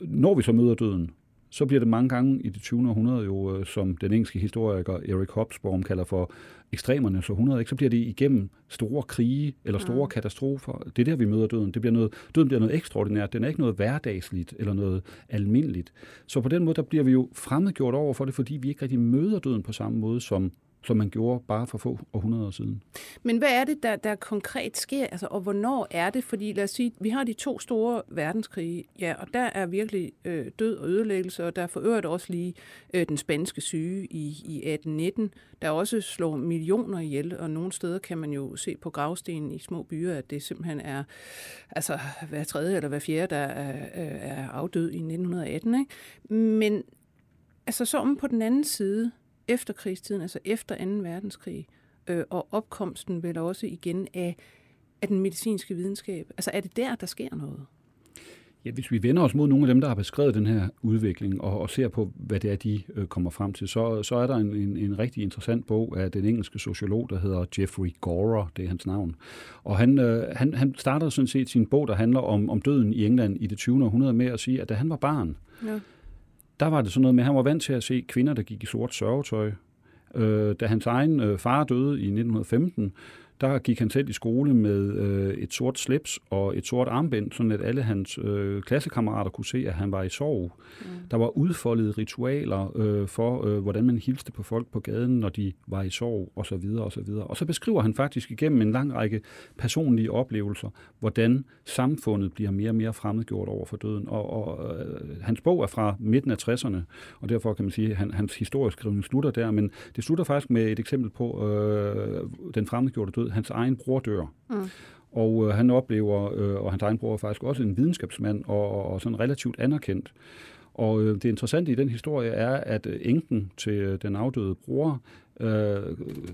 Når vi så møder døden, så bliver det mange gange i det 20. århundrede jo, som den engelske historiker Eric Hobsbawm kalder for ekstremernes århundrede, ikke? Så bliver det igennem store krige eller store katastrofer. Det er der, vi møder døden. Døden bliver noget ekstraordinært. Den er ikke noget hverdagsligt eller noget almindeligt. Så på den måde, der bliver vi jo fremmedgjort over for det, fordi vi ikke rigtig møder døden på samme måde, som man gjorde bare for få århundreder siden. Men hvad er det, der konkret sker, altså, og hvornår er det? Fordi lad os sige, vi har de 2 store verdenskrige, ja, og der er virkelig død og ødelæggelse, og der er for øvrigt også lige den spanske syge i 1819, der også slår millioner ihjel, og nogle steder kan man jo se på gravstenen i små byer, at det simpelthen er altså, hver tredje eller hver fjerde, der er afdød i 1918. Ikke? Men altså, så om på den anden side, efter krigstiden, altså efter 2. verdenskrig, og opkomsten vel også igen af den medicinske videnskab. Altså er det der sker noget? Ja, hvis vi vender os mod nogle af dem, der har beskrevet den her udvikling, og ser på, hvad det er, de kommer frem til, så er der en rigtig interessant bog af den engelske sociolog, der hedder Geoffrey Gorer, det er hans navn. Og han startede sådan set sin bog, der handler om døden i England i det 20. århundrede, med at sige, at da han var barn, der var det sådan noget med, at han var vant til at se kvinder, der gik i sort sørgetøj. Da hans egen far døde i 1915, der gik han selv i skole med et sort slips og et sort armbind, sådan at alle hans klassekammerater kunne se, at han var i sorg. Der var udfoldede ritualer for, hvordan man hilste på folk på gaden, når de var i sorg, osv. osv. Og så beskriver han faktisk igennem en lang række personlige oplevelser, hvordan samfundet bliver mere og mere fremmedgjort over for døden. Og hans bog er fra midten af 60'erne, og derfor kan man sige, at hans historisk skrivning slutter der, men det slutter faktisk med et eksempel på den fremmedgjorte død. Hans egen bror dør. Og han oplever, og hans egen bror er faktisk også en videnskabsmand, og sådan relativt anerkendt. Og det interessante i den historie er, at enken til den afdøde bror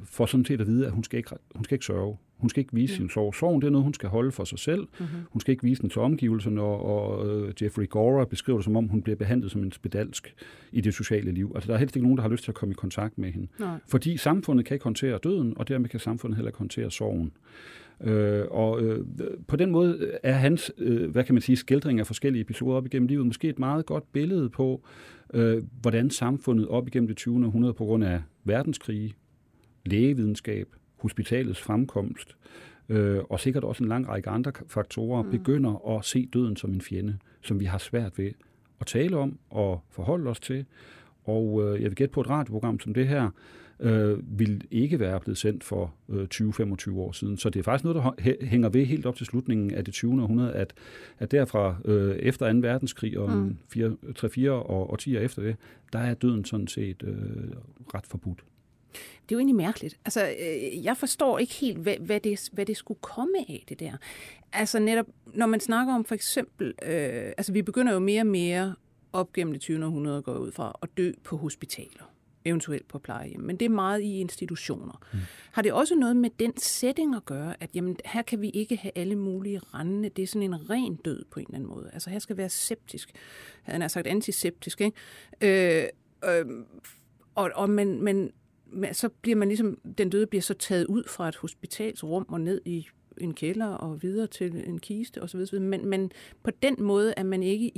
får sådan set at vide, at hun skal ikke sørge. Hun skal ikke vise sin sorg. Sorgen, det er noget, hun skal holde for sig selv. Mm-hmm. Hun skal ikke vise den til omgivelserne, og Geoffrey Gorer beskriver det, som om hun bliver behandlet som en spedalsk i det sociale liv. Altså, der er helst ikke nogen, der har lyst til at komme i kontakt med hende. Nej. Fordi samfundet kan ikke håndtere døden, og dermed kan samfundet heller ikke håndtere sorgen. På den måde er hans, skildring af forskellige episoder op igennem livet måske et meget godt billede på, hvordan samfundet op igennem det 20. århundrede på grund af verdenskrige, lægevidenskab, hospitalets fremkomst, og sikkert også en lang række andre faktorer, begynder at se døden som en fjende, som vi har svært ved at tale om og forholde os til. Og jeg vil gætte på, et radioprogram som det her ville ikke være blevet sendt for 20-25 år siden. Så det er faktisk noget, der hænger ved helt op til slutningen af det 20. århundrede, at derfra efter 2. verdenskrig og 3-4 og 10 år efter det, der er døden sådan set ret forbudt. Det er jo egentlig mærkeligt. Altså, jeg forstår ikke helt, hvad det skulle komme af, det der. Altså netop, når man snakker om for eksempel, vi begynder jo mere og mere op gennem det 20. århundrede at gå ud fra at dø på hospitaler, eventuelt på plejehjem, men det er meget i institutioner. Mm. Har det også noget med den setting at gøre, at jamen, her kan vi ikke have alle mulige rendende, det er sådan en ren død på en eller anden måde. Altså her skal være septisk, han har sagt antiseptisk, ikke? Men så bliver man ligesom, den døde bliver så taget ud fra et hospitalsrum og ned i en kælder og videre til en kiste osv. Men på den måde er man ikke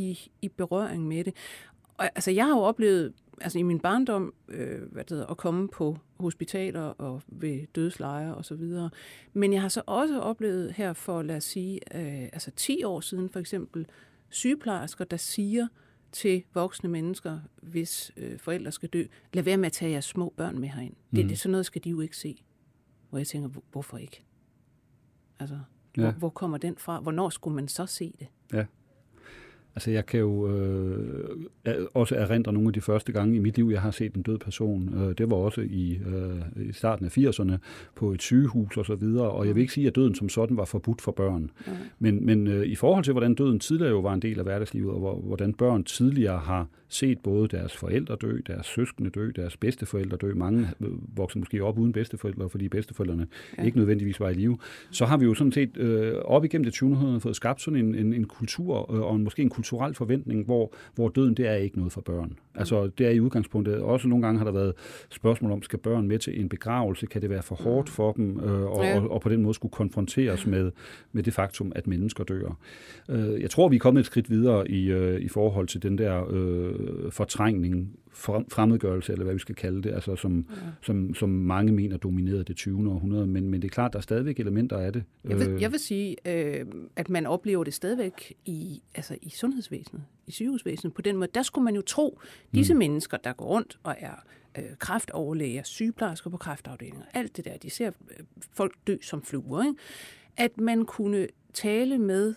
i berøring med det. Og, altså jeg har jo oplevet, altså i min barndom, at komme på hospitaler og ved dødslejer osv. Men jeg har så også oplevet her for, lad os sige, 10 år siden for eksempel, sygeplejersker, der siger til voksne mennesker, hvis forældre skal dø, lad være med at tage jeres små børn med herind. Det sådan noget skal de jo ikke se. Hvor jeg tænker, hvorfor ikke? Altså, ja. hvor kommer den fra? Hvornår skulle man så se det? Ja. Altså, jeg kan jo også erindre nogle af de første gange i mit liv, jeg har set en død person. Det var også i starten af 80'erne på et sygehus og så videre. Og jeg vil ikke sige, at døden som sådan var forbudt for børn. Ja. Men i forhold til, hvordan døden tidligere jo var en del af hverdagslivet, og hvordan børn tidligere har set både deres forældre dø, deres søskende dø, deres bedsteforældre dø. Mange vokser måske op uden bedsteforældre, fordi bedsteforældrene ikke nødvendigvis var i live. Så har vi jo sådan set op igennem det 20. århundrede fået skabt sådan en kultur, og måske en kulturel forventning, hvor døden, det er ikke noget for børn. Altså, det er i udgangspunktet. Også nogle gange har der været spørgsmål om, skal børn med til en begravelse? Kan det være for hårdt for dem? Og på den måde skulle konfronteres med det faktum, at mennesker dør. Jeg tror, vi er kommet et skridt videre i forhold til den der fortrængning, fremmedgørelse, eller hvad vi skal kalde det, altså som mange mener dominerede det 20. århundrede, men det er klart, der er stadigvæk elementer af det. Jeg vil sige, at man oplever det stadigvæk i sundhedsvæsenet, i sygehusvæsenet. På den måde, der skulle man jo tro, disse mennesker, der går rundt og er kræftoverlæger, sygeplejersker på kræftafdelinger, alt det der, de ser folk dø som fluer, ikke? At man kunne tale med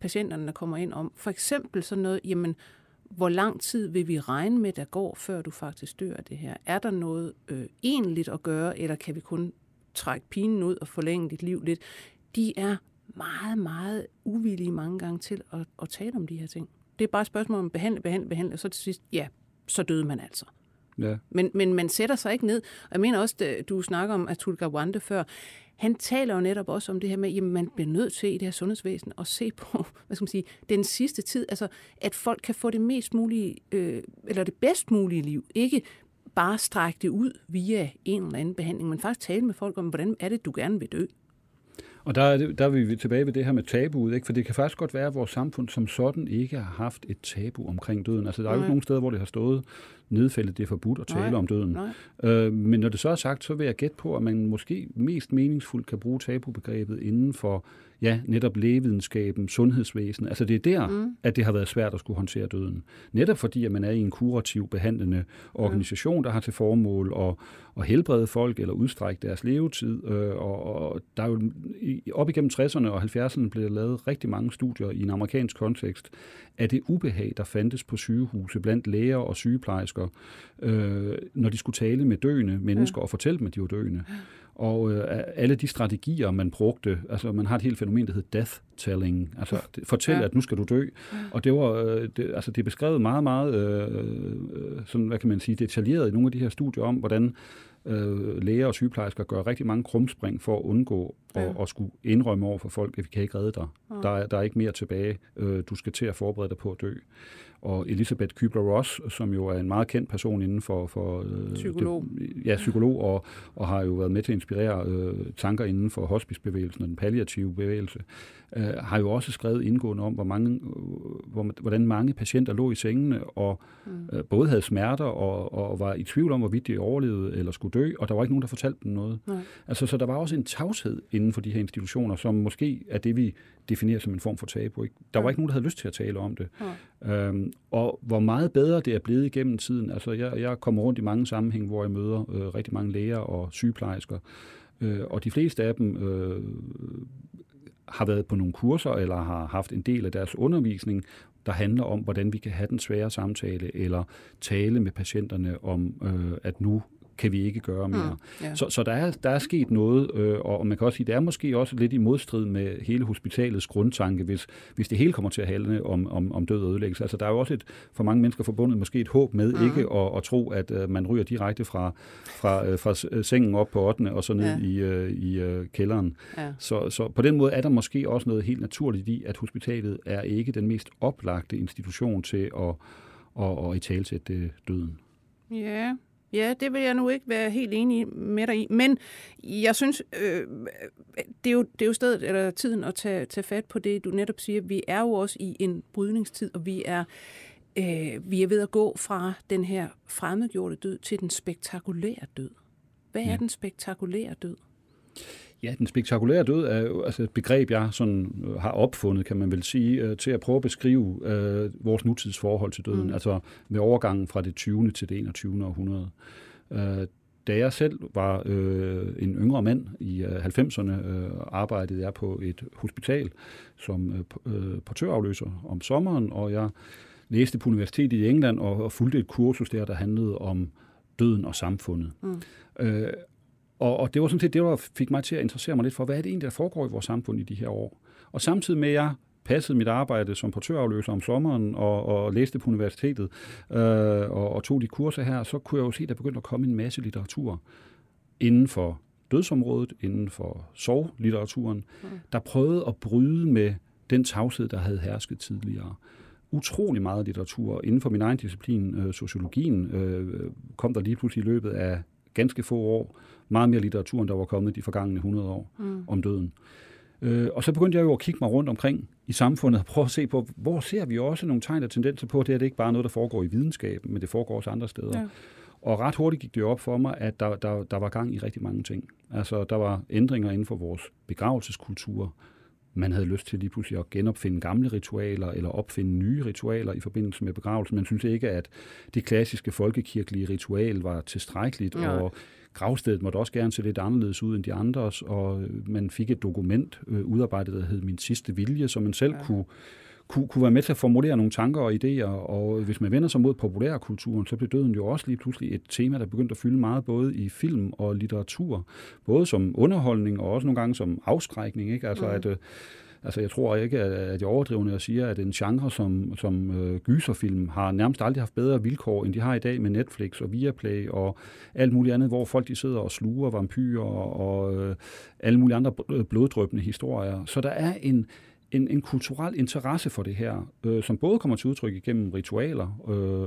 patienterne, der kommer ind om, for eksempel sådan noget, jamen, hvor lang tid vil vi regne med, der går, før du faktisk dør af det her? Er der noget egentligt at gøre, eller kan vi kun trække pinen ud og forlænge dit liv lidt? De er meget, meget uvillige mange gange til at tale om de her ting. Det er bare et spørgsmål om behandle, og så til sidst, ja, så døde man altså. Ja. Men man sætter sig ikke ned. Jeg mener også, du snakker om Atul Gawande før. Han taler jo netop også om det her med, at man bliver nødt til i det her sundhedsvæsen at se på, hvad skal man sige, den sidste tid, altså at folk kan få det mest mulige, eller det bedst mulige liv, ikke bare strække det ud via en eller anden behandling, men faktisk tale med folk om, hvordan er det, du gerne vil dø. Og der er vi tilbage ved det her med tabuet, ikke? For det kan faktisk godt være, at vores samfund som sådan ikke har haft et tabu omkring døden. Altså, der er jo ikke nogen steder, hvor det har stået nedfældet, det er forbudt at tale om døden. Men når det så er sagt, så vil jeg gætte på, at man måske mest meningsfuldt kan bruge tabubegrebet inden for netop lægevidenskaben, sundhedsvæsen. Altså, det er der, at det har været svært at skulle håndtere døden. Netop fordi, at man er i en kurativ, behandlende organisation, der har til formål at helbrede folk eller udstrække deres levetid. Og der er jo op igennem 60'erne og 70'erne blev der lavet rigtig mange studier i en amerikansk kontekst af det ubehag, der fandtes på sygehuse blandt læger og sygeplejersker, når de skulle tale med døende mennesker og fortælle dem, at de var døende. Og alle de strategier, man brugte, altså man har et helt fænomen, der hedder death telling, altså fortæl, at nu skal du dø. Ja. Og det var, altså det er beskrevet meget, meget, sådan, hvad kan man sige, detaljeret i nogle af de her studier om, hvordan læger og sygeplejersker gør rigtig mange krumspring for at undgå at skulle indrømme over for folk, at vi kan ikke redde dig. Ja. Der er ikke mere tilbage. Du skal til at forberede dig på at dø. Og Elisabeth Kübler-Ross, som jo er en meget kendt person inden for psykolog og har jo været med til at inspirere tanker inden for hospicebevægelsen og den palliative bevægelse, har jo også skrevet indgående om, hvordan mange patienter lå i sengene og både havde smerter og var i tvivl om, hvorvidt de overlevede eller skulle dø, og der var ikke nogen, der fortalte dem noget. Nej. Altså, så der var også en tavshed inden for de her institutioner, som måske er det, vi definerer som en form for tabu. Ikke? Der var ikke nogen, der havde lyst til at tale om det. Og hvor meget bedre det er blevet igennem tiden. Altså, jeg kommer rundt i mange sammenhæng, hvor jeg møder rigtig mange læger og sygeplejersker, og de fleste af dem har været på nogle kurser, eller har haft en del af deres undervisning, der handler om, hvordan vi kan have den svære samtale, eller tale med patienterne om, at nu kan vi ikke gøre mere. Ja. Så der er sket noget, og man kan også sige, det er måske også lidt i modstrid med hele hospitalets grundtanke, hvis det hele kommer til at handle om død og ødelæggelse. Altså, der er jo også for mange mennesker forbundet måske et håb med ikke at tro, at man ryger direkte fra sengen op på 8. og så ned i kælderen. Ja. Så på den måde er der måske også noget helt naturligt i, at hospitalet er ikke den mest oplagte institution til at italesætte døden. Ja. Ja, det vil jeg nu ikke være helt enig med dig i, men jeg synes, det er jo stedet, eller tiden at tage fat på det, du netop siger. Vi er jo også i en brydningstid, og vi er ved at gå fra den her fremmedgjorte død til den spektakulære død. Hvad er den spektakulære død? Ja, den spektakulære død er jo altså et begreb, jeg sådan har opfundet, kan man vel sige, til at prøve at beskrive vores nutidsforhold til døden, altså med overgangen fra det 20. til det 21. århundrede. Da jeg selv var en yngre mand i 90'erne, arbejdede jeg på et hospital som portørafløser om sommeren, og jeg læste på universitetet i England og fulgte et kursus der handlede om døden og samfundet. Og det var sådan set det, der fik mig til at interessere mig lidt for, hvad er det egentlig, der foregår i vores samfund i de her år? Og samtidig med, at jeg passede mit arbejde som portørafløser om sommeren og læste på universitetet og tog de kurser her, så kunne jeg jo se, at der begyndte at komme en masse litteratur inden for dødsområdet, inden for sorglitteraturen, der prøvede at bryde med den tavshed, der havde hersket tidligere. Utrolig meget litteratur. Inden for min egen disciplin, sociologien, kom der lige pludselig i løbet af ganske få år, meget mere litteratur, end der var kommet de forgangne 100 år om døden. Og så begyndte jeg jo at kigge mig rundt omkring i samfundet og prøve at se på, hvor ser vi også nogle tegn og tendenser på, at det her, det er ikke bare noget, der foregår i videnskaben, men det foregår også andre steder. Ja. Og ret hurtigt gik det op for mig, at der var gang i rigtig mange ting. Altså, der var ændringer inden for vores begravelseskultur. Man havde lyst til lige pludselig at genopfinde gamle ritualer eller opfinde nye ritualer i forbindelse med begravelsen. Man synes ikke, at det klassiske folkekirkelige ritual var tilstrækkeligt, og gravstedet måtte også gerne se lidt anderledes ud end de andres, og man fik et dokument udarbejdet, der hed Min Sidste Vilje, som man selv kunne være med til at formulere nogle tanker og idéer, og hvis man vender sig mod populærkulturen, så blev døden jo også lige pludselig et tema, der begyndte at fylde meget både i film og litteratur, både som underholdning og også nogle gange som afskrækning, ikke? Altså, altså jeg tror ikke, at jeg overdriver, når jeg siger, at en genre som gyserfilm har nærmest aldrig haft bedre vilkår, end de har i dag med Netflix og Viaplay og alt muligt andet, hvor folk de sidder og sluger vampyrer og alle mulige andre bloddrøbende historier. Så der er en kulturel interesse for det her, som både kommer til udtryk igennem ritualer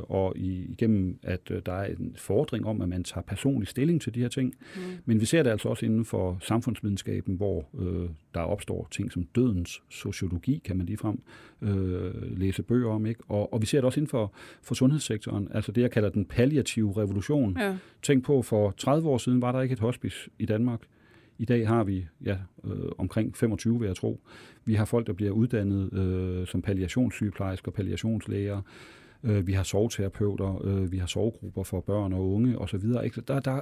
og igennem, at der er en fordring om, at man tager personlig stilling til de her ting. Men vi ser det altså også inden for samfundsvidenskaben, hvor der opstår ting som dødens sociologi, kan man ligefrem læse bøger om, ikke? Og vi ser det også inden for sundhedssektoren, altså det, jeg kalder den palliative revolution. Ja. Tænk på, for 30 år siden var der ikke et hospice i Danmark. I dag har vi omkring 25, vil jeg tro. Vi har folk, der bliver uddannet som palliationssygeplejersker, palliationslæger. Vi har sovterapeuter, vi har sovegrupper for børn og unge osv. Der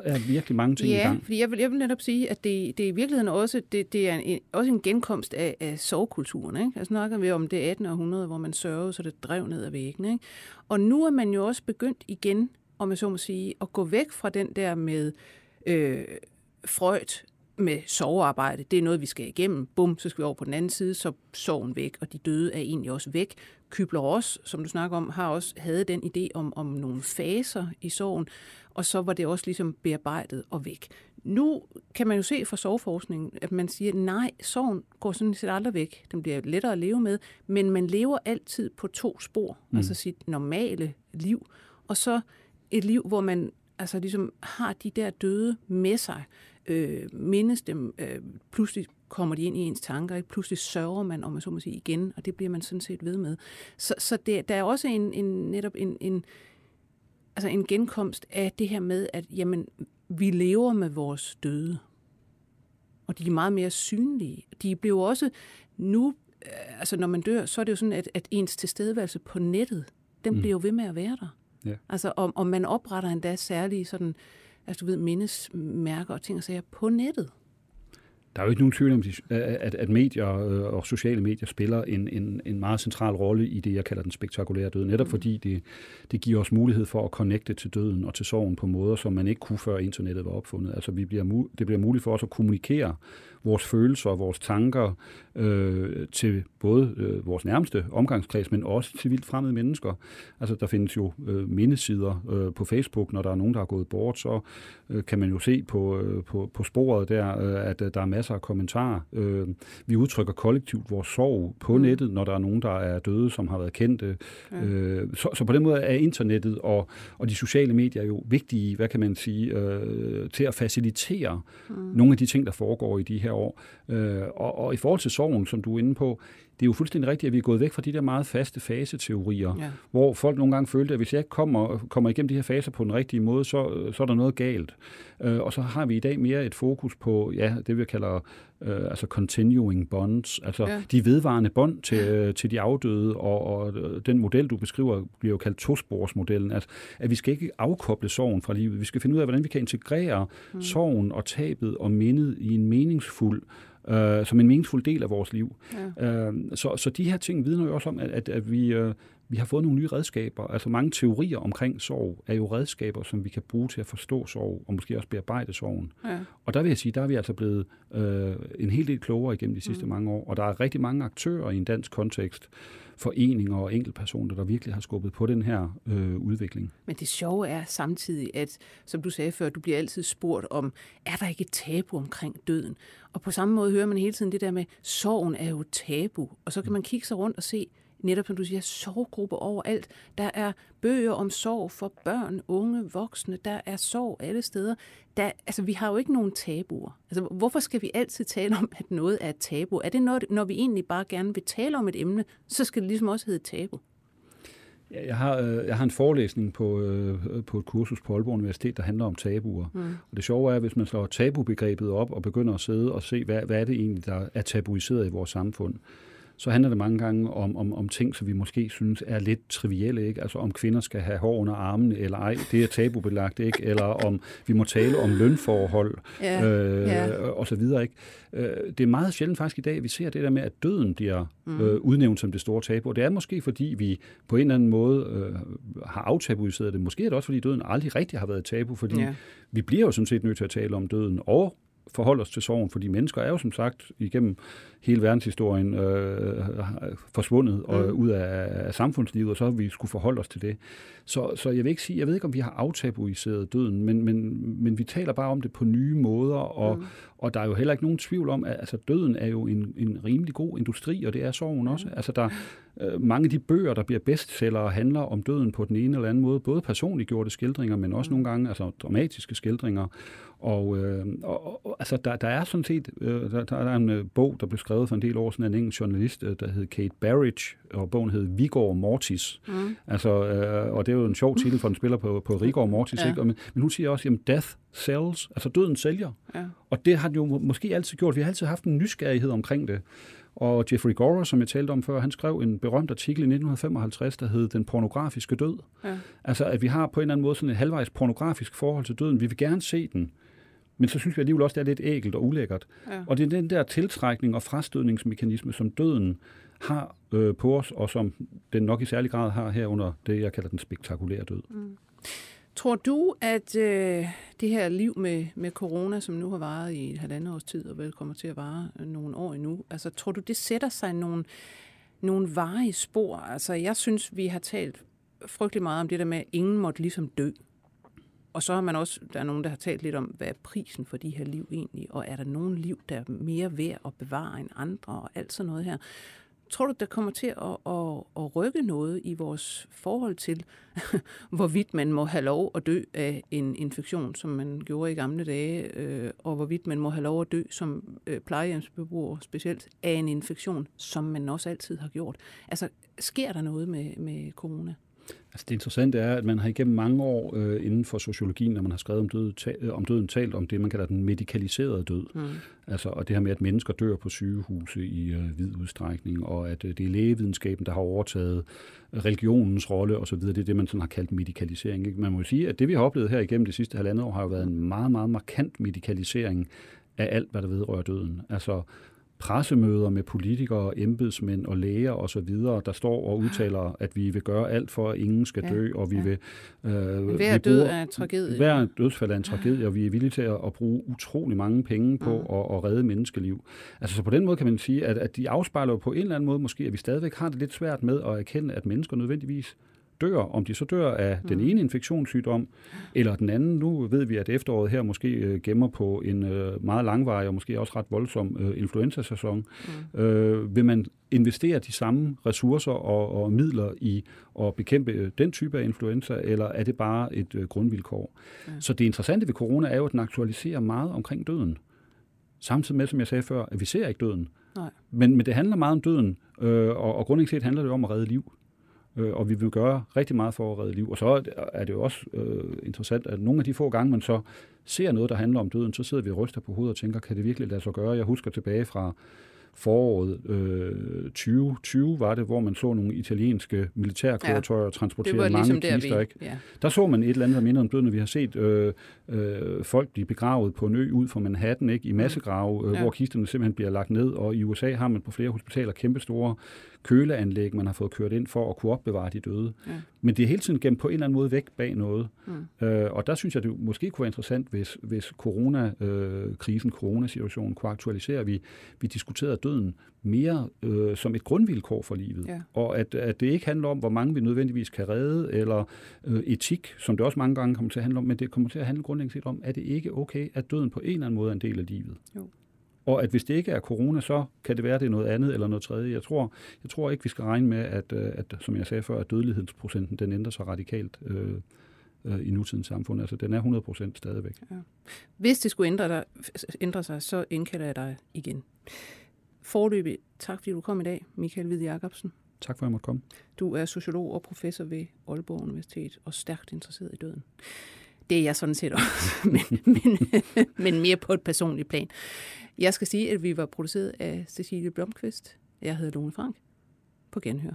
er virkelig mange ting i gang. Ja, jeg vil netop sige, at det er i virkeligheden også, det er også en genkomst af sovekulturen. Ikke? Altså snakker vi om det 18. århundrede, hvor man sørgede, så det drev ned ad væggene. Ikke? Og nu er man jo også begyndt igen, om jeg så må sige, at gå væk fra den der med Freud med sorgarbejde, det er noget, vi skal igennem. Bum, så skal vi over på den anden side, så sorgen væk, og de døde er egentlig også væk. Kübler-Ross, som du snakker om, har også havde den idé om nogle faser i sorgen, og så var det også ligesom bearbejdet og væk. Nu kan man jo se fra sorgforskningen, at man siger, nej, sorgen går sådan set aldrig væk. Den bliver lettere at leve med, men man lever altid på to spor, altså sit normale liv, og så et liv, hvor man altså ligesom har de der døde med sig, mindes dem, pludselig kommer de ind i ens tanker, ikke? Pludselig sørger man, om man så må sige, igen, og det bliver man sådan set ved med. Så der er også en genkomst af det her med, at jamen, vi lever med vores døde, og de er meget mere synlige. De bliver også nu, altså når man dør, så er det jo sådan, at ens tilstedeværelse på nettet, den bliver jo ved med at være der. Ja. Altså, og man opretter endda særlige sådan, altså du ved, mindesmærker og ting og sager på nettet. Der er jo ikke nogen tvivl om, at medier og sociale medier spiller en meget central rolle i det, jeg kalder den spektakulære død. Netop fordi det giver os mulighed for at connecte til døden og til sorgen på måder, som man ikke kunne, før internettet var opfundet. Altså det bliver muligt for os at kommunikere vores følelser og vores tanker til både vores nærmeste omgangskreds, men også til vildt fremmede mennesker. Altså der findes jo mindesider på Facebook, når der er nogen, der er gået bort, så kan man jo se på sporet der, at der er masser af kommentarer. Vi udtrykker kollektivt vores sorg på nettet, når der er nogen, der er døde, som har været kendte. Ja. Så på den måde er internettet og de sociale medier jo vigtige, hvad kan man sige, til at facilitere nogle af de ting, der foregår i de her år. Og i forhold til sorgen, som du er inde på, det er jo fuldstændig rigtigt, at vi er gået væk fra de der meget faste faseteorier, hvor folk nogle gange følte, at hvis jeg ikke kommer igennem de her faser på den rigtige måde, så er der noget galt. Og så har vi i dag mere et fokus på, det vi kalder altså continuing bonds, de vedvarende bånd til de afdøde, og den model, du beskriver, bliver jo kaldt tosporsmodellen, at vi skal ikke afkoble sorgen fra livet. Vi skal finde ud af, hvordan vi kan integrere sorgen og tabet og mindet i en meningsfuld som en meningsfuld del af vores liv. Ja. Så de her ting vidner jo også om, at vi har fået nogle nye redskaber. Altså mange teorier omkring sorg er jo redskaber, som vi kan bruge til at forstå sorg, og måske også bearbejde sorgen. Ja. Og der vil jeg sige, der er vi altså blevet en hel del klogere igennem de sidste mange år, og der er rigtig mange aktører i en dansk kontekst, foreninger og enkeltpersoner, der virkelig har skubbet på den her udvikling. Men det sjove er samtidig, at som du sagde før, du bliver altid spurgt om, er der ikke et tabu omkring døden? Og på samme måde hører man hele tiden det der med, sorgen er jo tabu. Og så kan man kigge sig rundt og se, netop som du siger, sorggrupper overalt. Der er bøger om sorg for børn, unge, voksne. Der er sorg alle steder. Vi har jo ikke nogen tabuer. Altså, hvorfor skal vi altid tale om, at noget er et tabu? Er det noget, når vi egentlig bare gerne vil tale om et emne, så skal det ligesom også hedde tabu? Jeg har en forelæsning på et kursus på Aalborg Universitet, der handler om tabuer. Og det sjove er, at hvis man slår tabubegrebet op og begynder at sidde og se, hvad er det egentlig, der er tabuiseret i vores samfund, så handler det mange gange om ting, som vi måske synes er lidt trivielle, ikke? Altså om kvinder skal have hår under armene eller ej, det er tabubelagt, ikke? Eller om vi må tale om lønforhold, og så videre, ikke? Det er meget sjældent faktisk i dag, at vi ser det der med, at døden bliver udnævnt som det store tabu, og det er måske fordi, vi på en eller anden måde har aftabuiseret det. Måske er det også, fordi døden aldrig rigtig har været tabu, fordi vi bliver jo sådan set nødt til at tale om døden og forholde os til sorgen, fordi mennesker er jo som sagt igennem hele verdenshistorien forsvundet og ud af samfundslivet, og så har vi skulle forholde os til det. Så jeg vil ikke sige, jeg ved ikke, om vi har aftabuiseret døden, men vi taler bare om det på nye måder, og der er jo heller ikke nogen tvivl om, at altså, døden er jo en rimelig god industri, og det er sorgen også. Altså der mange af de bøger, der bliver bestsellere, handler om døden på den ene eller anden måde, både personliggjorte skildringer, men også nogle gange altså dramatiske skildringer. Og altså, der er sådan set, der er en bog, der blev skrevet for en del år siden af en engelsk journalist, der hed Kate Barridge, og bogen hed Vigor Mortis. Altså, og det er jo en sjov titel, for den spiller på Rigor Mortis, ikke? Men hun siger også, jamen, death sells, altså døden sælger. Ja. Og det har den jo måske altid gjort. Vi har altid haft en nysgerrighed omkring det. Og Geoffrey Gorer, som jeg talte om før, han skrev en berømt artikel i 1955, der hed Den pornografiske død. Ja. Altså, at vi har på en eller anden måde sådan et halvvejs pornografisk forhold til døden. Vi vil gerne se den, men så synes vi alligevel også, det er lidt ægelt og ulækkert. Ja. Og det er den der tiltrækning og frastødningsmekanisme, som døden har på os, og som den nok i særlig grad har her under det, jeg kalder den spektakulære død. Tror du, at det her liv med corona, som nu har varet i 1,5 års tid, og vel kommer til at vare nogle år endnu, altså tror du, det sætter sig nogle varige spor? Altså jeg synes, vi har talt frygtelig meget om det der med, at ingen måtte ligesom dø. Og så har man også, der er nogen, der har talt lidt om, hvad er prisen for de her liv egentlig, og er der nogen liv, der er mere værd at bevare end andre, og alt sådan noget her. Tror du, der kommer til at rykke noget i vores forhold til, hvorvidt man må have lov at dø af en infektion, som man gjorde i gamle dage, og hvorvidt man må have lov at dø som plejehjemsbeboer specielt af en infektion, som man også altid har gjort? Altså, sker der noget med corona? Altså det interessante er, at man har igennem mange år inden for sociologien, når man har skrevet om, om døden, talt om det, man kalder den medikaliserede død. Mm. Altså, og det her med, at mennesker dør på sygehuse i vid udstrækning, og at det er lægevidenskaben, der har overtaget religionens rolle osv., det er det, man sådan har kaldt medikalisering. Ikke? Man må sige, at det, vi har oplevet her igennem det sidste 1,5 år, har jo været en meget, meget markant medikalisering af alt, hvad der vedrører døden. Altså pressemøder med politikere, embedsmænd og læger osv., der står og udtaler, at vi vil gøre alt for, at ingen skal dø, og vi vil... Hver dødsfald er en tragedie, og vi er villige til at bruge utrolig mange penge på at redde menneskeliv. Altså så på den måde kan man sige, at de afspejler på en eller anden måde måske, at vi stadigvæk har det lidt svært med at erkende, at mennesker nødvendigvis dør, om de så dør af den ene infektionssygdom, eller den anden. Nu ved vi, at efteråret her måske gemmer på en meget langvarig og måske også ret voldsom influenzasæson. Vil man investere de samme ressourcer og midler i at bekæmpe den type af influenza, eller er det bare et grundvilkår? Så det interessante ved corona er jo, at den aktualiserer meget omkring døden. Samtidig med, som jeg sagde før, at vi ser ikke døden. Nej. Men det handler meget om døden, og grundlæggende set handler det om at redde liv. Og vi vil gøre rigtig meget for at redde liv. Og så er det jo også interessant, at nogle af de få gange, man så ser noget, der handler om døden, så sidder vi og ryster på hovedet og tænker, kan det virkelig lade sig gøre? Jeg husker tilbage fra foråret 2020 var det, hvor man så nogle italienske militærkøretøjer transportere mange ligesom kister. Der så man et eller andet, der minder om døden, vi har set folk blive begravet på en ø ud fra Manhattan i massegrave, hvor kisterne simpelthen bliver lagt ned, og i USA har man på flere hospitaler kæmpestore køleanlæg, man har fået kørt ind for at kunne opbevare de døde. Ja. Men det er hele tiden gemt på en eller anden måde væk bag noget. Og der synes jeg, det måske kunne være interessant, hvis coronakrisen, coronasituationen kunne aktualisere. Vi diskuterede døden mere som et grundvilkår for livet. Ja. Og at det ikke handler om, hvor mange vi nødvendigvis kan redde, eller etik, som det også mange gange kommer til at handle om, men det kommer til at handle grundlæggende set om, er det ikke okay, at døden på en eller anden måde er en del af livet? Jo. Og at hvis det ikke er corona, så kan det være, at det er noget andet eller noget tredje. Jeg tror ikke, vi skal regne med, at som jeg sagde før, at dødelighedsprocenten den ændrer sig radikalt i nutidens samfund. Altså den er 100% stadigvæk. Ja. Hvis det skulle ændre sig, så indkalder jeg dig igen. Foreløbig, tak fordi du kom i dag, Michael Hviid Jacobsen. Tak for, at jeg måtte komme. Du er sociolog og professor ved Aalborg Universitet og stærkt interesseret i døden. Det er jeg sådan set også, men mere på et personligt plan. Jeg skal sige, at vi var produceret af Cecilie Blomqvist. Jeg hedder Lone Frank. På genhør.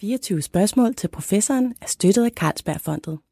24 spørgsmål til professoren er støttet af Carlsbergfondet.